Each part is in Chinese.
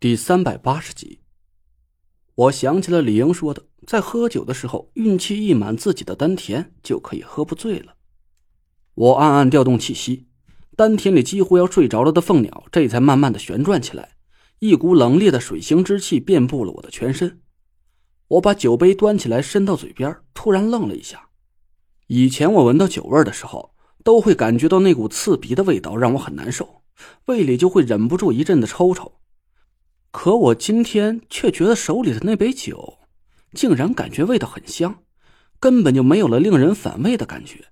第380集。我想起了李英说的，在喝酒的时候运气溢满自己的丹田就可以喝不醉了。我暗暗调动气息，丹田里几乎要睡着了的凤鸟这才慢慢的旋转起来，一股冷冽的水星之气遍布了我的全身。我把酒杯端起来伸到嘴边，突然愣了一下。以前我闻到酒味的时候都会感觉到那股刺鼻的味道让我很难受，胃里就会忍不住一阵的抽抽。可我今天却觉得手里的那杯酒竟然感觉味道很香，根本就没有了令人反胃的感觉。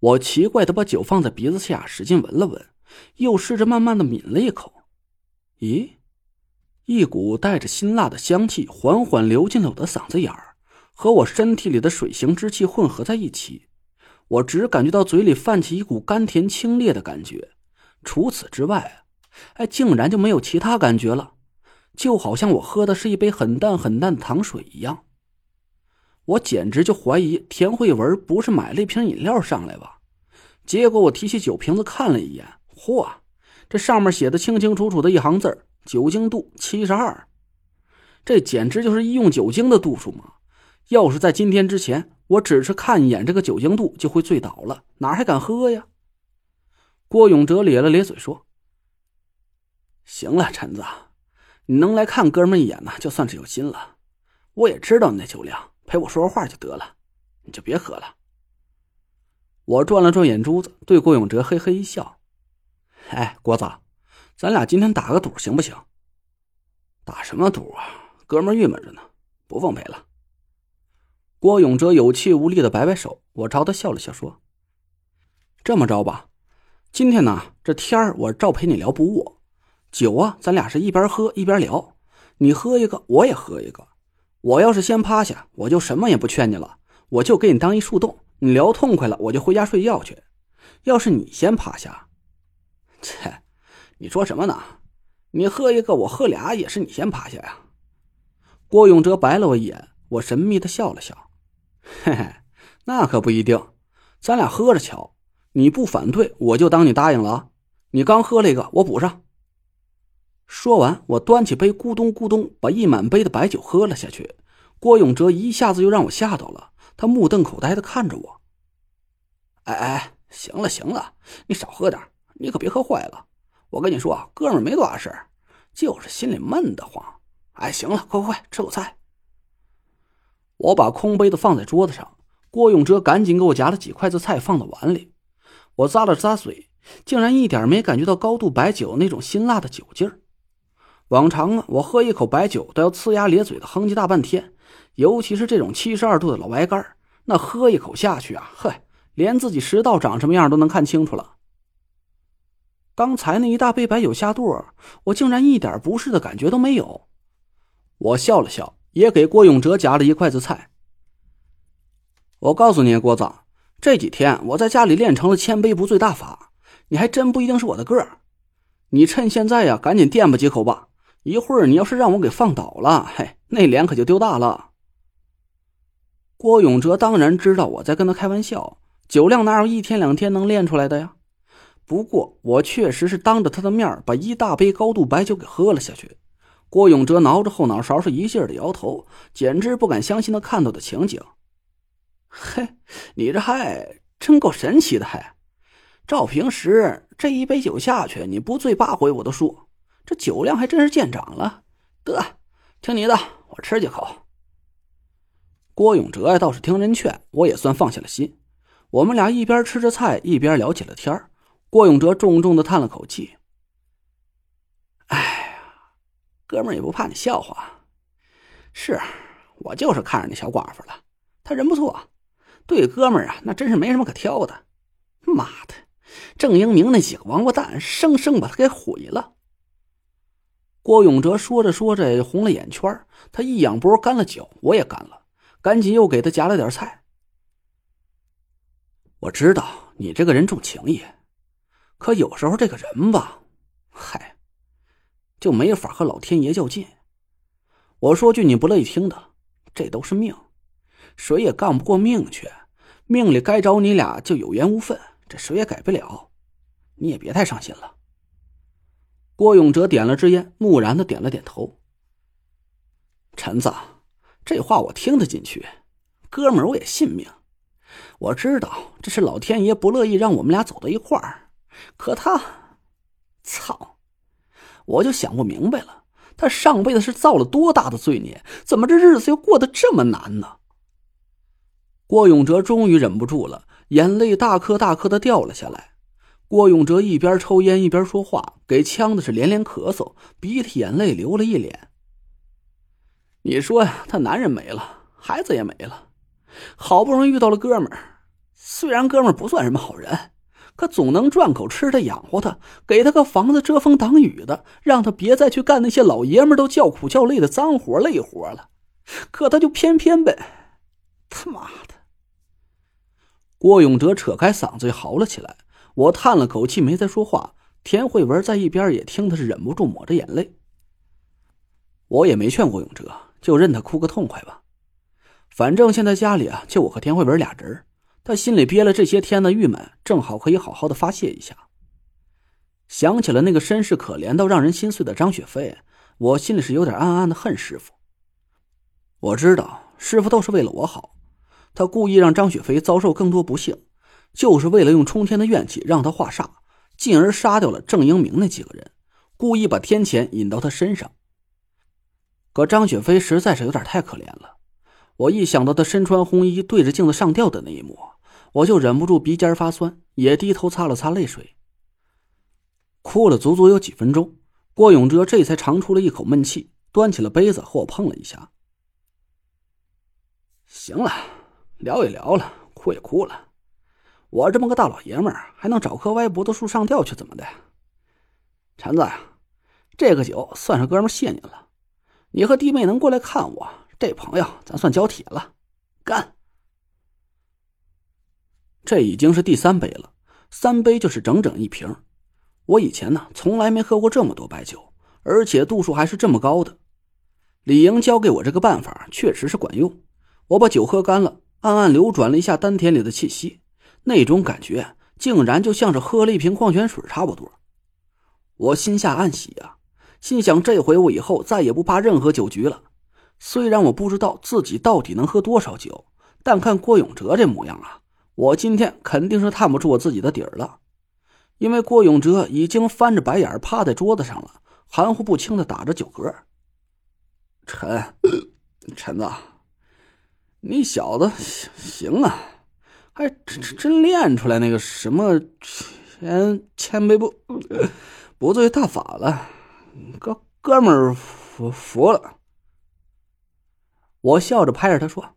我奇怪地把酒放在鼻子下使劲闻了闻，又试着慢慢地抿了一口。咦，一股带着辛辣的香气缓缓流进了我的嗓子眼儿，和我身体里的水形之气混合在一起，我只感觉到嘴里泛起一股甘甜清冽的感觉，除此之外竟然就没有其他感觉了，就好像我喝的是一杯很淡很淡的糖水一样。我简直就怀疑田慧文不是买了一瓶饮料上来吧。结果我提起酒瓶子看了一眼，嚯，这上面写的清清楚楚的一行字，酒精度 72， 这简直就是医用酒精的度数嘛。要是在今天之前我只是看一眼这个酒精度就会醉倒了，哪还敢喝呀。郭永哲咧了咧嘴说，行了陈子，你能来看哥们一眼呢，就算是有心了。我也知道你的酒量，陪我说说话就得了，你就别喝了。我转了转眼珠子，对郭永哲嘿嘿一笑。哎，郭子，咱俩今天打个赌行不行？打什么赌啊，哥们郁闷着呢，不奉陪了。郭永哲有气无力的摆摆手，我朝他笑了笑说，这么着吧，今天呢这天儿我照陪你聊不误，酒啊咱俩是一边喝一边聊，你喝一个我也喝一个，我要是先趴下我就什么也不劝你了，我就给你当一树洞，你聊痛快了我就回家睡觉去。要是你先趴下，切，你说什么呢，你喝一个我喝俩也是你先趴下呀。郭永哲白了我一眼，我神秘的笑了笑，嘿嘿，那可不一定，咱俩喝着瞧，你不反对我就当你答应了啊，你刚喝了一个我补上。说完我端起杯咕咚咕咚把一满杯的白酒喝了下去，郭永哲一下子就让我吓到了，他目瞪口呆地看着我。哎，行了行了，你少喝点，你可别喝坏了。我跟你说啊，哥们没多大事，就是心里闷得慌。哎，行了，快快快吃口菜。我把空杯子放在桌子上，郭永哲赶紧给我夹了几筷子菜放到碗里。我咂了咂嘴，竟然一点没感觉到高度白酒那种辛辣的酒劲儿。往常啊，我喝一口白酒都要呲牙咧嘴的哼唧大半天，尤其是这种72度的老白干，那喝一口下去啊，嘿，连自己食道长什么样都能看清楚了。刚才那一大杯白酒下肚，我竟然一点不适的感觉都没有。我笑了笑，也给郭永哲夹了一筷子菜。我告诉你郭子，这几天我在家里练成了千杯不醉大法，你还真不一定是我的个儿。你趁现在呀，赶紧垫吧几口吧。一会儿你要是让我给放倒了，嘿，那脸可就丢大了。郭永哲当然知道我在跟他开玩笑，酒量哪有一天两天能练出来的呀？不过我确实是当着他的面把一大杯高度白酒给喝了下去。郭永哲挠着后脑勺是一劲儿的摇头，简直不敢相信他看到的情景。嘿，你这还真够神奇的还。照平时这一杯酒下去，你不醉8回我都输。这酒量还真是见长了，得，听你的，我吃几口。郭永哲倒是听人劝，我也算放下了心。我们俩一边吃着菜一边聊起了天儿。郭永哲重重的叹了口气，哎呀，哥们儿也不怕你笑话，是我就是看上那小寡妇了，他人不错，对哥们儿啊那真是没什么可挑的。妈的，郑英明那几个王八蛋生生把他给毁了。郭永哲说着说着红了眼圈，他一仰脖干了酒，我也干了，赶紧又给他夹了点菜。我知道你这个人重情义，可有时候这个人吧，嗨，就没法和老天爷较劲。我说句你不乐意听的，这都是命，谁也干不过命去，命里该找你俩就有缘无分，这谁也改不了，你也别太伤心了。郭永哲点了支烟，木然的点了点头。陈子，这话我听得进去，哥们儿我也信命。我知道这是老天爷不乐意让我们俩走到一块儿，可他，操！我就想不明白了，他上辈子是造了多大的罪孽，怎么这日子又过得这么难呢？郭永哲终于忍不住了，眼泪大颗大颗的掉了下来。郭永哲一边抽烟一边说话，给呛的是连连咳嗽，鼻涕眼泪流了一脸。你说呀，他男人没了，孩子也没了，好不容易遇到了哥们儿，虽然哥们儿不算什么好人，可总能赚口吃的养活他，给他个房子遮风挡雨的，让他别再去干那些老爷们都叫苦叫累的脏活累活了。可他就偏偏呗，他妈的！郭永哲扯开嗓子嚎了起来。我叹了口气，没再说话。田慧文在一边也听的是忍不住抹着眼泪。我也没劝郭永哲，就任他哭个痛快吧。反正现在家里就我和田慧文俩人，他心里憋了这些天的郁闷，正好可以好好的发泄一下。想起了那个身世可怜到让人心碎的张雪飞，我心里是有点暗暗的恨师傅。我知道师傅都是为了我好，他故意让张雪飞遭受更多不幸，就是为了用冲天的怨气让他化煞，进而杀掉了郑英明那几个人，故意把天谴引到他身上。可张雪飞实在是有点太可怜了，我一想到他身穿红衣对着镜子上吊的那一幕，我就忍不住鼻尖发酸，也低头擦了擦泪水。哭了足足有几分钟，郭永哲这才长出了一口闷气，端起了杯子和我碰了一下。行了，聊也聊了，哭也哭了，我这么个大老爷们儿还能找棵歪脖子树上吊去怎么的？陈子呀，这个酒算是哥们谢你了，你和弟妹能过来看我，这朋友咱算交铁了，干！这已经是第三杯了，3杯就是整整一瓶。我以前呢从来没喝过这么多白酒，而且度数还是这么高的。李莹教给我这个办法确实是管用。我把酒喝干了，暗暗流转了一下丹田里的气息，那种感觉竟然就像是喝了一瓶矿泉水差不多。我心下暗喜啊，心想这回我以后再也不怕任何酒局了。虽然我不知道自己到底能喝多少酒，但看郭永哲这模样啊，我今天肯定是探不出我自己的底儿了。因为郭永哲已经翻着白眼趴在桌子上了，含糊不清的打着酒嗝。陈子，你小子行啊，还真练出来那个什么千杯不醉大法了，哥们儿服了。我笑着拍着他说，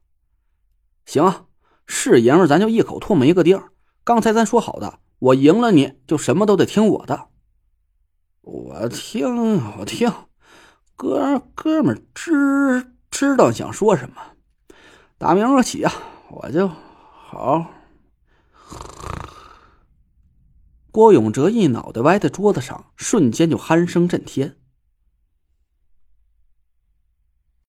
行啊，是爷们咱就一口唾沫一个钉，刚才咱说好的，我赢了你就什么都得听我的。我听哥们儿知道想说什么，打明儿起啊我就好。郭永哲一脑袋歪在桌子上，瞬间就鼾声震天。